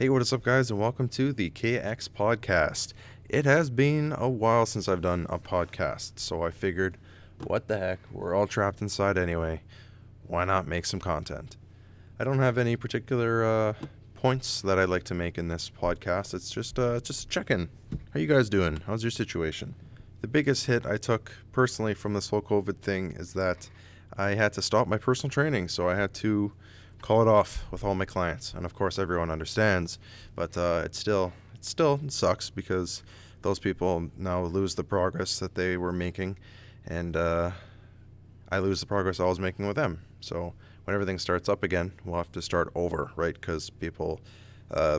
Hey, what is up, guys, and welcome to the KX Podcast. It has been a while since I've done a podcast, so I figured, what the heck, we're all trapped inside anyway. Why not make some content? I don't have any particular points that I'd like to make in this podcast. It's just a check-in. How you guys doing? How's your situation? The biggest hit I took personally from this whole COVID thing is that I had to stop my personal training, so I had to call it off with all my clients, and of course everyone understands, but it still sucks because those people now lose the progress that they were making, and I lose the progress I was making with them. So when everything starts up again, we'll have to start over, right? Because people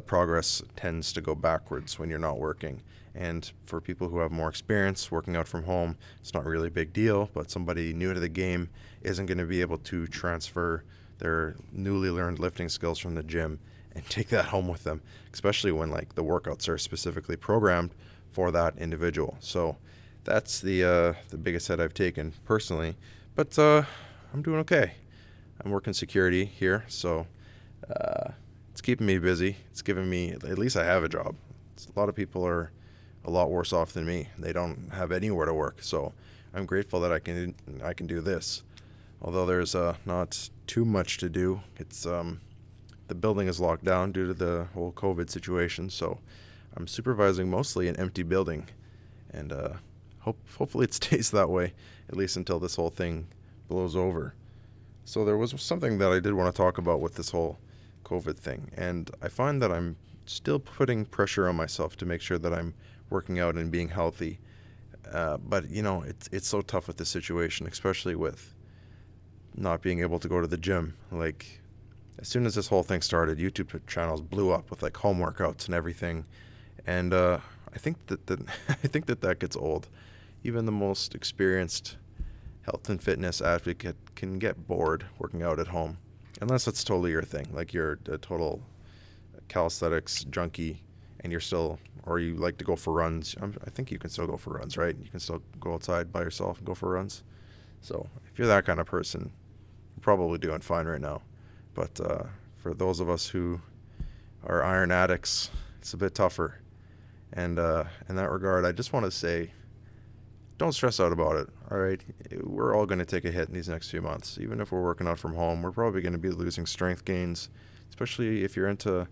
progress tends to go backwards when you're not working. And for people who have more experience working out from home, it's not really a big deal, but somebody new to the game isn't going to be able to transfer their newly learned lifting skills from the gym and take that home with them, especially when like the workouts are specifically programmed for that individual. So that's the biggest hit I've taken personally, but I'm doing okay. I'm working security here, so it's keeping me busy. It's giving me, at least I have a job. It's, a lot of people are a lot worse off than me. They don't have anywhere to work, so I'm grateful that I can do this. Although there's not too much to do. It's the building is locked down due to the whole COVID situation, so I'm supervising mostly an empty building, and hopefully it stays that way, at least until this whole thing blows over. So there was something that I did want to talk about with this whole COVID thing, and I find that I'm still putting pressure on myself to make sure that I'm working out and being healthy, but you know, it's so tough with this situation, especially with not being able to go to the gym. Like, as soon as this whole thing started, YouTube channels blew up with like home workouts and everything, and I think that gets old. Even the most experienced health and fitness advocate can get bored working out at home, unless that's totally your thing. Like, you're a total calisthenics junkie, and you're still, or you like to go for runs. I think you can still go for runs, right? You can still go outside by yourself and go for runs. So if you're that kind of person, you're probably doing fine right now. But for those of us who are iron addicts, it's a bit tougher. And in that regard, I just want to say, don't stress out about it, all right? We're all going to take a hit in these next few months. Even if we're working out from home, we're probably going to be losing strength gains, especially if you're into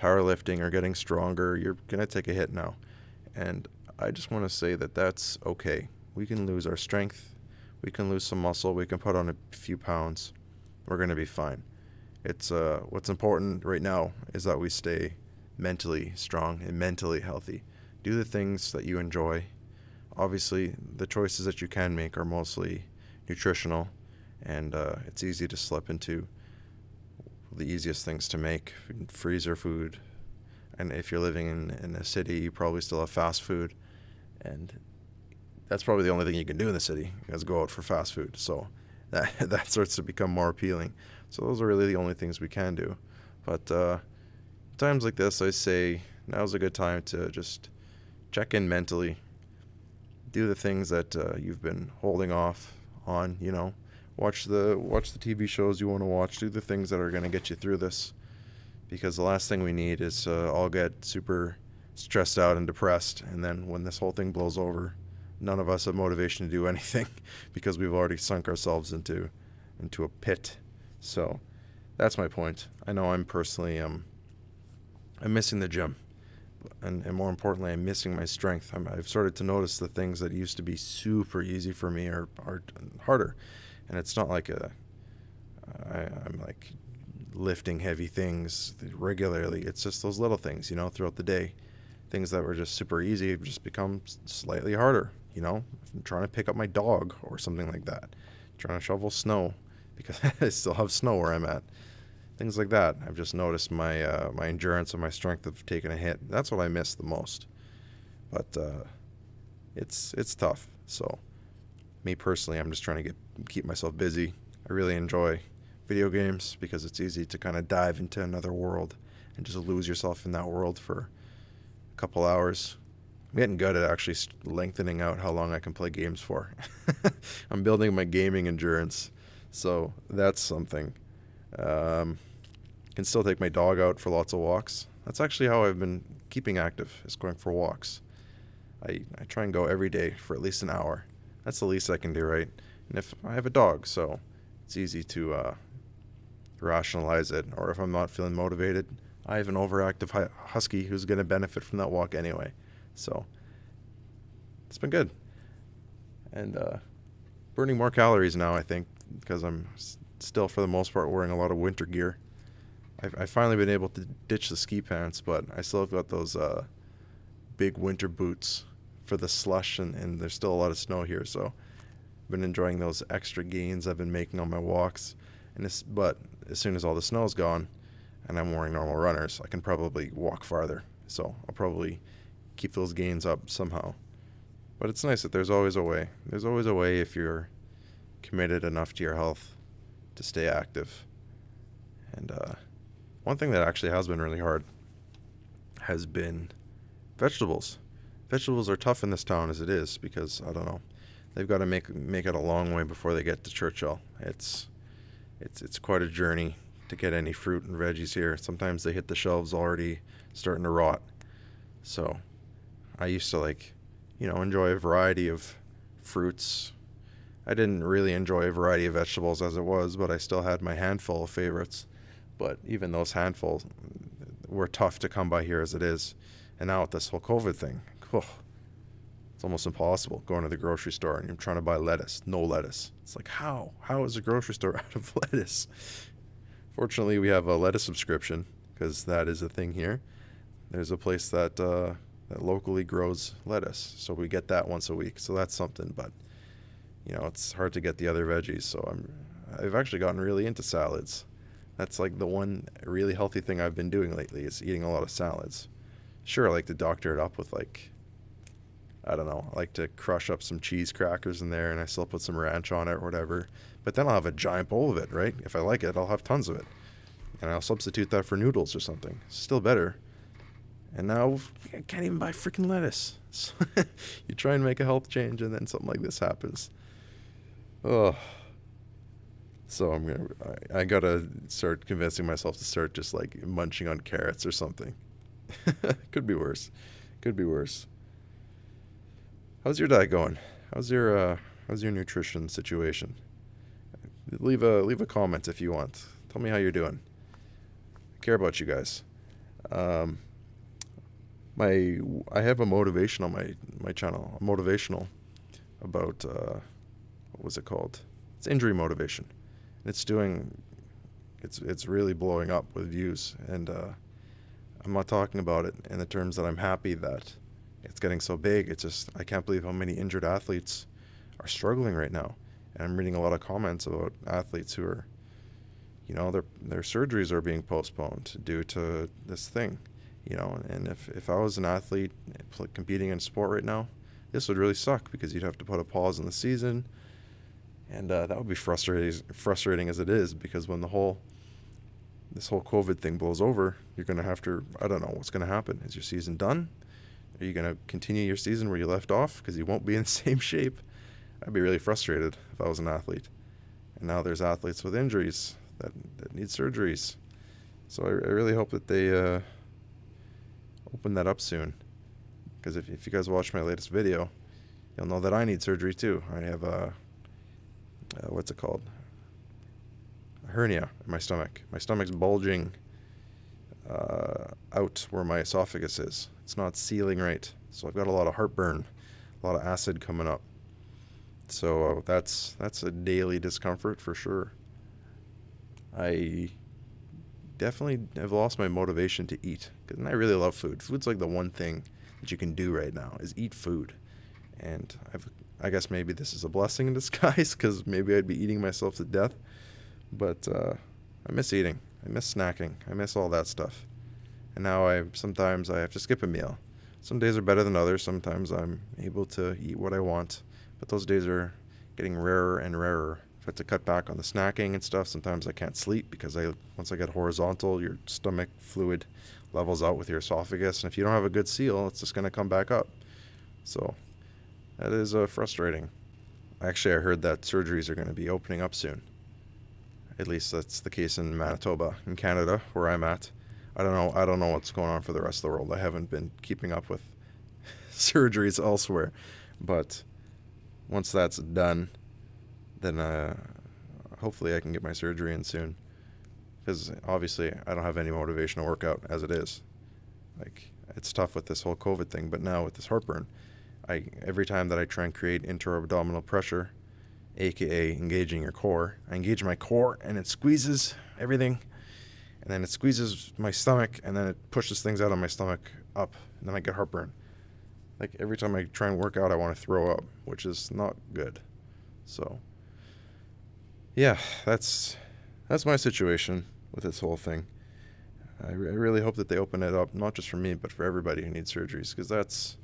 powerlifting or getting stronger. You're going to take a hit now. And I just want to say that that's okay. We can lose our strength. We can lose some muscle. We can put on a few pounds. We're going to be fine. It's what's important right now is that we stay mentally strong and mentally healthy. Do the things that you enjoy. Obviously, the choices that you can make are mostly nutritional, and it's easy to slip into the easiest things to make, freezer food. And if you're living in a city, you probably still have fast food, and that's probably the only thing you can do in the city is go out for fast food. So that starts to become more appealing. So those are really the only things we can do. But times like this, I say now's a good time to just check in mentally. Do the things that you've been holding off on, you know. Watch the TV shows you want to watch. Do the things that are going to get you through this. Because the last thing we need is to all get super stressed out and depressed. And then when this whole thing blows over, none of us have motivation to do anything because we've already sunk ourselves into a pit. So that's my point. I know I'm personally I'm missing the gym, and more importantly, I'm missing my strength. I've started to notice the things that used to be super easy for me are harder, and it's not like I'm like lifting heavy things regularly. It's just those little things, you know, throughout the day. Things that were just super easy have just become slightly harder, you know? I'm trying to pick up my dog or something like that. I'm trying to shovel snow because I still have snow where I'm at. Things like that. I've just noticed my my endurance and my strength have taken a hit. That's what I miss the most. But it's tough. So me personally, I'm just trying to keep myself busy. I really enjoy video games because it's easy to kind of dive into another world and just lose yourself in that world for couple hours. I'm getting good at actually lengthening out how long I can play games for. I'm building my gaming endurance, so that's something. can still take my dog out for lots of walks. That's actually how I've been keeping active, is going for walks. I try and go every day for at least an hour. That's the least I can do, right? And if I have a dog, so it's easy to rationalize it. Or if I'm not feeling motivated, I have an overactive husky who's going to benefit from that walk anyway. So it's been good. And burning more calories now, I think, because I'm still, for the most part, wearing a lot of winter gear. I've finally been able to ditch the ski pants, but I still have got those big winter boots for the slush, and there's still a lot of snow here, so I've been enjoying those extra gains I've been making on my walks. But as soon as all the snow's gone and I'm wearing normal runners, I can probably walk farther, so I'll probably keep those gains up somehow. But it's nice that there's always a way. There's always a way if you're committed enough to your health to stay active. And one thing that actually has been really hard has been vegetables. Vegetables are tough in this town as it is, because, I don't know, they've got to make it a long way before they get to Churchill. It's quite a journey to get any fruit and veggies here. Sometimes they hit the shelves already starting to rot. So I used to, like, you know, enjoy a variety of fruits. I didn't really enjoy a variety of vegetables as it was, but I still had my handful of favorites. But even those handfuls were tough to come by here as it is. And now with this whole COVID thing, oh, it's almost impossible going to the grocery store and you're trying to buy lettuce. No lettuce. It's like, how? How is a grocery store out of lettuce? Fortunately, we have a lettuce subscription, because that is a thing here. There's a place that that locally grows lettuce, so we get that once a week. So that's something, but, you know, it's hard to get the other veggies. So I've actually gotten really into salads. That's like the one really healthy thing I've been doing lately, is eating a lot of salads. Sure, I like to doctor it up with, like, I don't know, I like to crush up some cheese crackers in there, and I still put some ranch on it or whatever. But then I'll have a giant bowl of it, right? If I like it, I'll have tons of it. And I'll substitute that for noodles or something. Still better. And now I can't even buy freaking lettuce. So you try and make a health change, and then something like this happens. Ugh. So I gotta start convincing myself to start just, like, munching on carrots or something. Could be worse. Could be worse. How's your diet going? How's your nutrition situation? Leave a comment if you want. Tell me how you're doing. I care about you guys. I have a motivation on my channel. A motivational about what was it called? It's injury motivation. And it's really blowing up with views, and I'm not talking about it in the terms that I'm happy that it's getting so big. It's just, I can't believe how many injured athletes are struggling right now. And I'm reading a lot of comments about athletes who are, you know, their surgeries are being postponed due to this thing, you know. And if I was an athlete competing in sport right now, this would really suck, because you'd have to put a pause in the season. And that would be frustrating as it is, because when this whole COVID thing blows over, you're going to have to, I don't know what's going to happen. Is your season done? Are you going to continue your season where you left off? Because you won't be in the same shape. I'd be really frustrated if I was an athlete. And now there's athletes with injuries that need surgeries. So I really hope that they open that up soon. Because if you guys watch my latest video, you'll know that I need surgery too. I have a hernia in my stomach. My stomach's bulging out where my esophagus is. It's not sealing right, so I've got a lot of heartburn, a lot of acid coming up. So that's a daily discomfort for sure. I definitely have lost my motivation to eat, and I really love food. Food's like the one thing that you can do right now, is eat food. And I guess maybe this is a blessing in disguise, because maybe I'd be eating myself to death. But I miss eating. I miss snacking. I miss all that stuff. And now sometimes I have to skip a meal. Some days are better than others. Sometimes I'm able to eat what I want. But those days are getting rarer and rarer. I've had to cut back on the snacking and stuff. Sometimes I can't sleep, because once I get horizontal, your stomach fluid levels out with your esophagus. And if you don't have a good seal, it's just going to come back up. So that is frustrating. Actually, I heard that surgeries are going to be opening up soon. At least that's the case in Manitoba, in Canada, where I'm at. I don't know what's going on for the rest of the world. I haven't been keeping up with surgeries elsewhere. But once that's done, then hopefully I can get my surgery in soon. Because obviously I don't have any motivation to work out as it is. Like, it's tough with this whole COVID thing, but now with this heartburn, every time that I try and create intra-abdominal pressure, aka engaging your core, I engage my core and it squeezes everything, and then it squeezes my stomach, and then it pushes things out of my stomach up, and then I get heartburn. Like, every time I try and work out, I want to throw up, which is not good. So yeah, that's my situation with this whole thing. I really hope that they open it up, not just for me, but for everybody who needs surgeries, because that's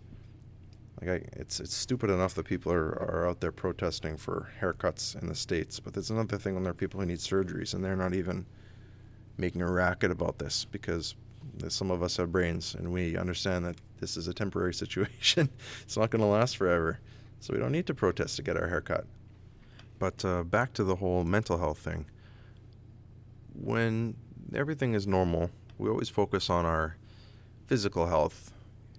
like, it's stupid enough that people are out there protesting for haircuts in the States, but there's another thing when there are people who need surgeries, and they're not even making a racket about this, because some of us have brains, and we understand that this is a temporary situation. It's not going to last forever, so we don't need to protest to get our haircut. But back to the whole mental health thing. When everything is normal, we always focus on our physical health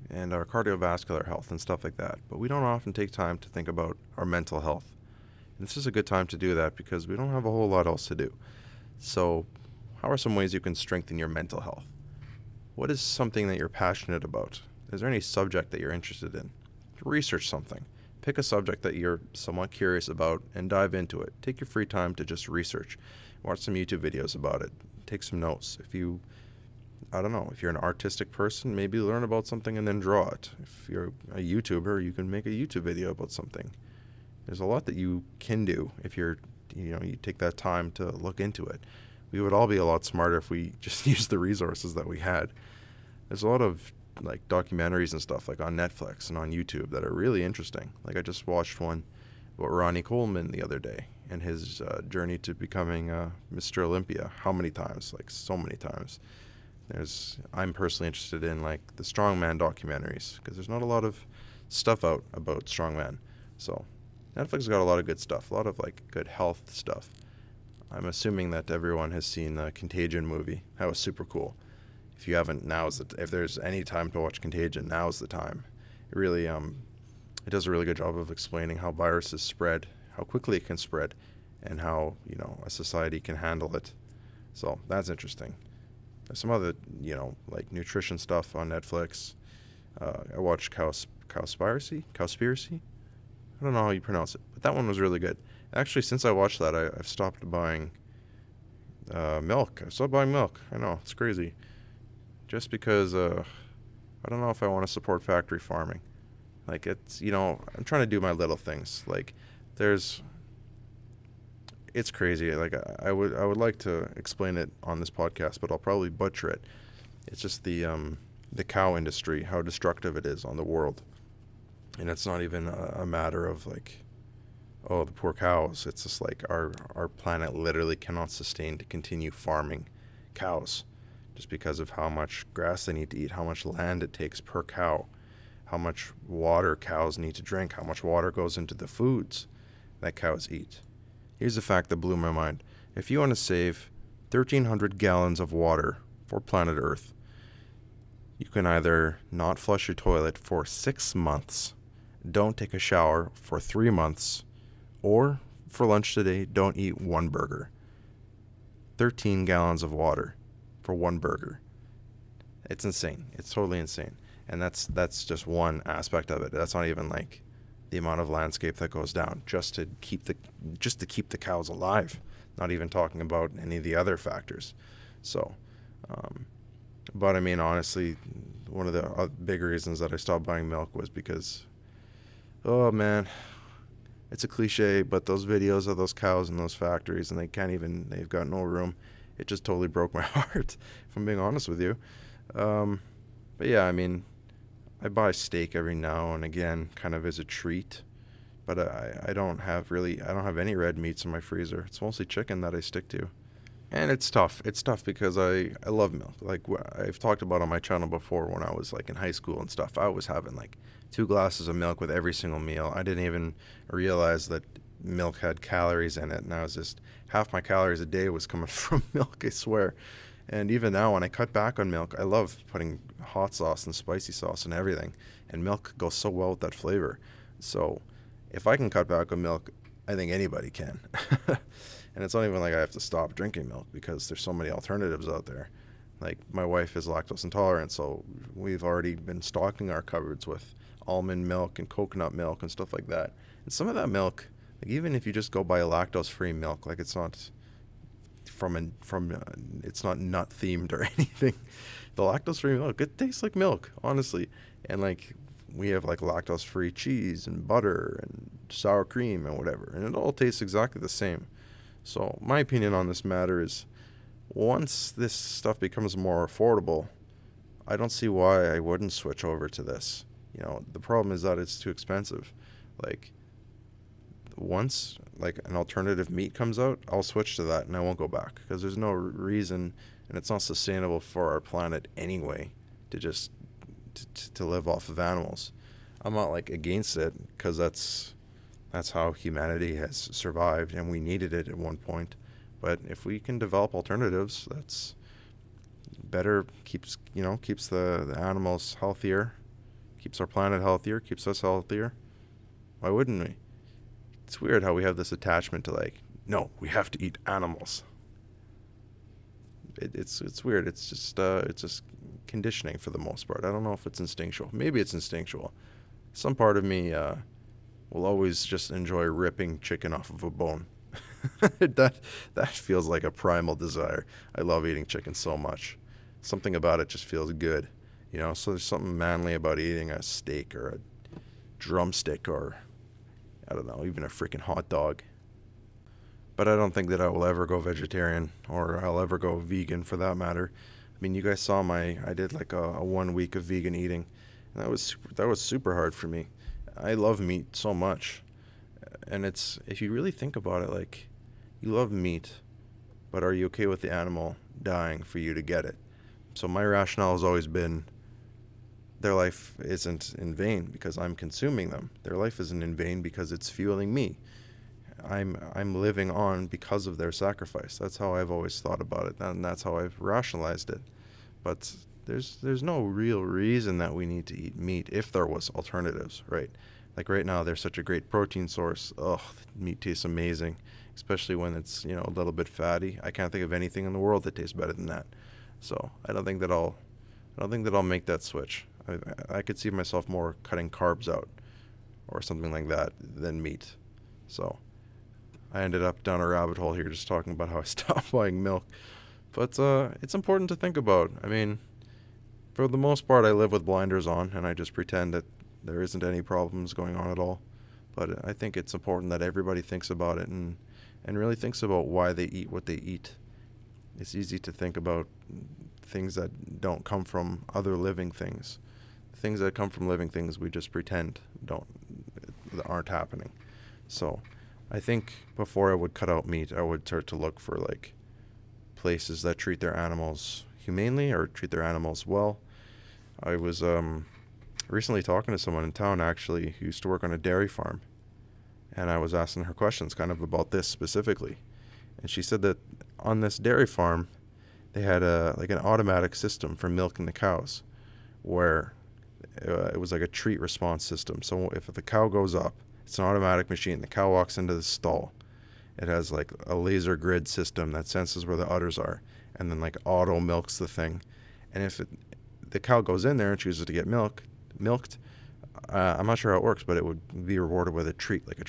and our cardiovascular health and stuff like that, but we don't often take time to think about our mental health. And this is a good time to do that, because we don't have a whole lot else to do. So how are some ways you can strengthen your mental health? What is something that you're passionate about? Is there any subject that you're interested in? Research something. Pick a subject that you're somewhat curious about and dive into it. Take your free time to just research. Watch some YouTube videos about it. Take some notes. If you're an artistic person, maybe learn about something and then draw it. If you're a YouTuber, you can make a YouTube video about something. There's a lot that you can do if you take that time to look into it. We would all be a lot smarter if we just used the resources that we had. There's a lot of like documentaries and stuff like on Netflix and on YouTube that are really interesting. Like, I just watched one about Ronnie Coleman the other day and his journey to becoming Mr. Olympia. How many times? Like, so many times. I'm personally interested in like the strongman documentaries, because there's not a lot of stuff out about strongman. So Netflix has got a lot of good stuff, a lot of like good health stuff. I'm assuming that everyone has seen the Contagion movie. That was super cool. If you haven't, if there's any time to watch Contagion, now's the time. It really it does a really good job of explaining how viruses spread, how quickly it can spread, and how a society can handle it. So that's interesting. There's some other, like nutrition stuff on Netflix. I watched Cowspiracy? I don't know how you pronounce it, but that one was really good. Actually, since I watched that, I've stopped buying milk. I've stopped buying milk. I know, it's crazy. Just because I don't know if I want to support factory farming. Like, it's, I'm trying to do my little things. Like, it's crazy. Like, I would like to explain it on this podcast, but I'll probably butcher it. It's just the cow industry, how destructive it is on the world. And it's not even a matter of like, oh, the poor cows. It's just like our planet literally cannot sustain to continue farming cows, just because of how much grass they need to eat, how much land it takes per cow, how much water cows need to drink, how much water goes into the foods that cows eat. Here's a fact that blew my mind. If you want to save 1,300 gallons of water for planet Earth, you can either not flush your toilet for 6 months, don't take a shower for 3 months, or for lunch today, don't eat one burger. 13 gallons of water for one burger. It's insane. It's totally insane. And that's just one aspect of it. That's not even like the amount of landscape that goes down just to keep the cows alive. Not even talking about any of the other factors. So, but I mean, honestly, one of the big reasons that I stopped buying milk was because, oh man, it's a cliche, but those videos of those cows in those factories, and they've got no room. It just totally broke my heart, if I'm being honest with you. But yeah, I mean, I buy steak every now and again, kind of as a treat, but I don't have any red meats in my freezer. It's mostly chicken that I stick to. And it's tough. It's tough because I love milk. Like, I've talked about on my channel before, when I was like in high school and stuff, I was having like 2 glasses of milk with every single meal. I didn't even realize that milk had calories in it, and I was just, half my calories a day was coming from milk, I swear. And even now, when I cut back on milk, I love putting hot sauce and spicy sauce and everything, and milk goes so well with that flavor. So if I can cut back on milk, I think anybody can. And it's not even like I have to stop drinking milk, because there's so many alternatives out there. Like, my wife is lactose intolerant, so we've already been stocking our cupboards with almond milk and coconut milk and stuff like that. And some of that milk, like, even if you just go buy a lactose-free milk, like, it's not it's not nut themed or anything. The lactose-free milk, it tastes like milk, honestly. And like, we have like lactose-free cheese and butter and sour cream and whatever, and it all tastes exactly the same. So my opinion on this matter is, once this stuff becomes more affordable, I don't see why I wouldn't switch over to this. You know, the problem is that it's too expensive. Like, once like an alternative meat comes out, I'll switch to that and I won't go back, because there's no reason, and it's not sustainable for our planet anyway, to just to live off of animals. I'm not like against it, because that's how humanity has survived, and we needed it at one point. But if we can develop alternatives, that's better, keeps, you know, keeps the animals healthier, keeps our planet healthier, keeps us healthier. Why wouldn't we? It's weird how we have this attachment to, like, no, we have to eat animals. It's weird. It's just conditioning for the most part. I don't know if it's instinctual. Maybe it's instinctual. Some part of me will always just enjoy ripping chicken off of a bone. That feels like a primal desire. I love eating chicken so much. Something about it just feels good, you know. So there's something manly about eating a steak or a drumstick or, I don't know, even a freaking hot dog. But I don't think that I will ever go vegetarian, or I'll ever go vegan for that matter. I mean, you guys saw I did like a 1 week of vegan eating, and that was super hard for me. I love meat so much, and it's, if you really think about it, like, you love meat, but are you okay with the animal dying for you to get it? So my rationale has always been, their life isn't in vain because I'm consuming them. Their life isn't in vain because it's fueling me. I'm living on because of their sacrifice. That's how I've always thought about it, and that's how I've rationalized it. But there's no real reason that we need to eat meat if there was alternatives, right? Like, right now, they're such a great protein source. Ugh, meat tastes amazing, especially when it's, you know, a little bit fatty. I can't think of anything in the world that tastes better than that. So I don't think that I'll make that switch. I could see myself more cutting carbs out or something like that than meat. So I ended up down a rabbit hole here just talking about how I stopped buying milk. But it's important to think about. I mean, for the most part, I live with blinders on, and I just pretend that there isn't any problems going on at all. But I think it's important that everybody thinks about it and really thinks about why they eat what they eat. It's easy to think about things that don't come from other living things. Things that come from living things we just pretend aren't happening. So I think before I would cut out meat, I would start to look for like places that treat their animals humanely or treat their animals well. I was recently talking to someone in town, actually, who used to work on a dairy farm, and I was asking her questions kind of about this specifically, and she said that on this dairy farm they had an automatic system for milking the cows, where it was like a treat response system. So if the cow goes up, it's an automatic machine. The cow walks into the stall. It has like a laser grid system that senses where the udders are, and then like auto milks the thing. And if the cow goes in there and chooses to get milked, I'm not sure how it works, but it would be rewarded with a treat. Like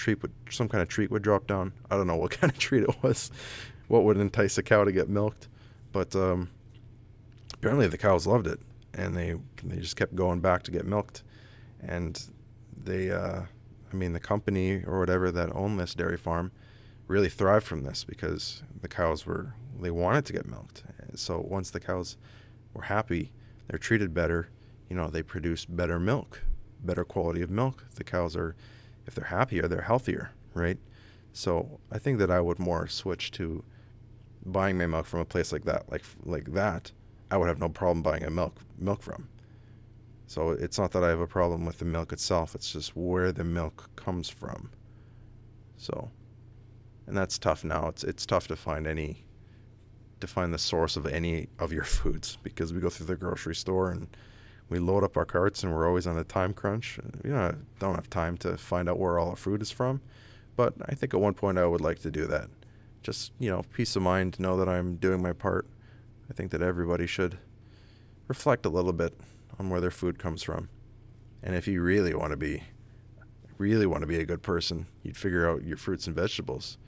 some kind of treat would drop down. I don't know what kind of treat it was, what would entice a cow to get milked. But apparently the cows loved it, and they just kept going back to get milked. And the company or whatever that owned this dairy farm really thrived from this, because the cows they wanted to get milked. And so once the cows were happy, they're treated better. You know, they produce better milk, better quality of milk. The cows are, if they're happier, they're healthier, right? So I think that I would more switch to buying my milk from a place like that. Like that, I would have no problem buying a milk from. So it's not that I have a problem with the milk itself. It's just where the milk comes from. So and that's tough now. It's tough to find the source of any of your foods, because we go through the grocery store and we load up our carts and we're always on a time crunch. You know, don't have time to find out where all our food is from. But I think at one point I would like to do that. Just, you know, peace of mind to know that I'm doing my part. I think that everybody should reflect a little bit on where their food comes from. And if you really want to be a good person, you'd figure out your fruits and vegetables,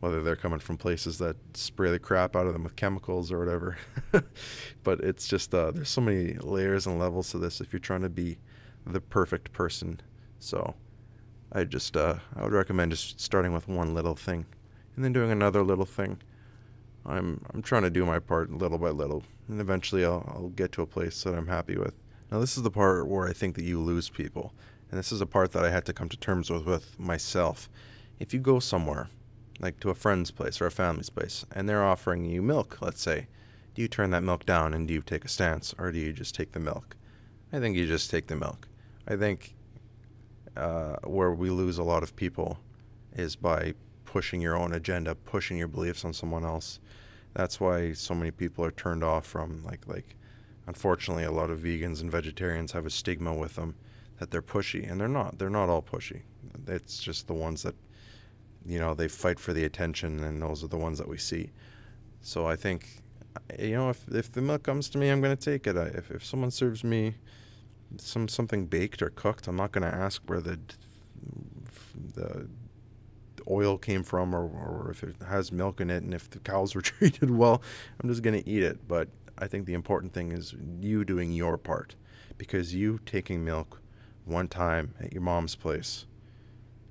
whether they're coming from places that spray the crap out of them with chemicals or whatever. But it's just, there's so many layers and levels to this if you're trying to be the perfect person. So I would recommend just starting with one little thing and then doing another little thing. I'm trying to do my part little by little, and eventually I'll get to a place that I'm happy with. Now, this is the part where I think that you lose people, and this is a part that I had to come to terms with myself. If you go somewhere, like to a friend's place or a family's place, and they're offering you milk, let's say, do you turn that milk down and do you take a stance, or do you just take the milk? I think you just take the milk. I think where we lose a lot of people is by pushing your own agenda, pushing your beliefs on someone else. That's why so many people are turned off from, like unfortunately, a lot of vegans and vegetarians have a stigma with them that they're pushy, and they're not. They're not all pushy. It's just the ones that, you know, they fight for the attention, and those are the ones that we see. So I think, you know, if the milk comes to me, I'm going to take it. If someone serves me something baked or cooked, I'm not going to ask where the oil came from, or if it has milk in it, and if the cows were treated well, I'm just going to eat it. But I think the important thing is you doing your part, because you taking milk one time at your mom's place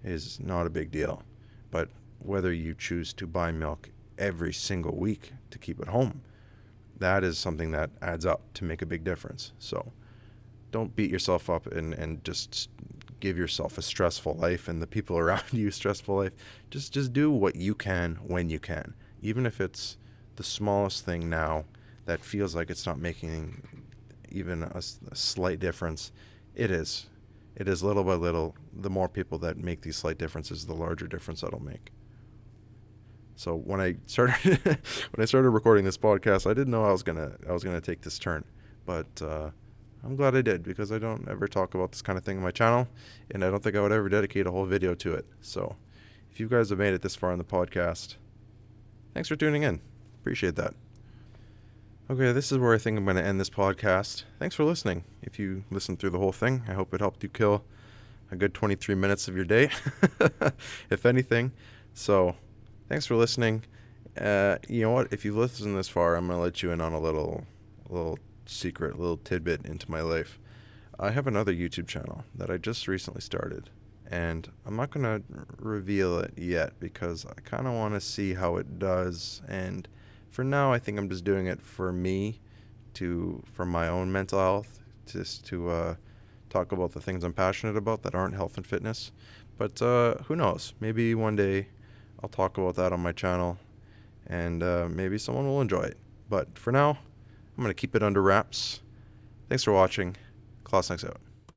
is not a big deal. But whether you choose to buy milk every single week to keep it home, that is something that adds up to make a big difference. So don't beat yourself up and just give yourself a stressful life and the people around you a stressful life. Just do what you can when you can, even if it's the smallest thing now that feels like it's not making even a slight difference. It is. It is little by little. The more people that make these slight differences, the larger difference that'll make. So when I started recording this podcast, I didn't know I was gonna take this turn, but I'm glad I did, because I don't ever talk about this kind of thing on my channel, and I don't think I would ever dedicate a whole video to it. So if you guys have made it this far in the podcast, thanks for tuning in. Appreciate that. Okay, this is where I think I'm going to end this podcast. Thanks for listening. If you listened through the whole thing, I hope it helped you kill a good 23 minutes of your day, if anything. So, thanks for listening. You know what? If you've listened this far, I'm going to let you in on a little secret, little tidbit into my life. I have another YouTube channel that I just recently started, and I'm not going to reveal it yet because I kind of want to see how it does, and for now, I think I'm just doing it for me, for my own mental health, just to talk about the things I'm passionate about that aren't health and fitness. But who knows? Maybe one day I'll talk about that on my channel, and maybe someone will enjoy it. But for now, I'm going to keep it under wraps. Thanks for watching. KlausNex out.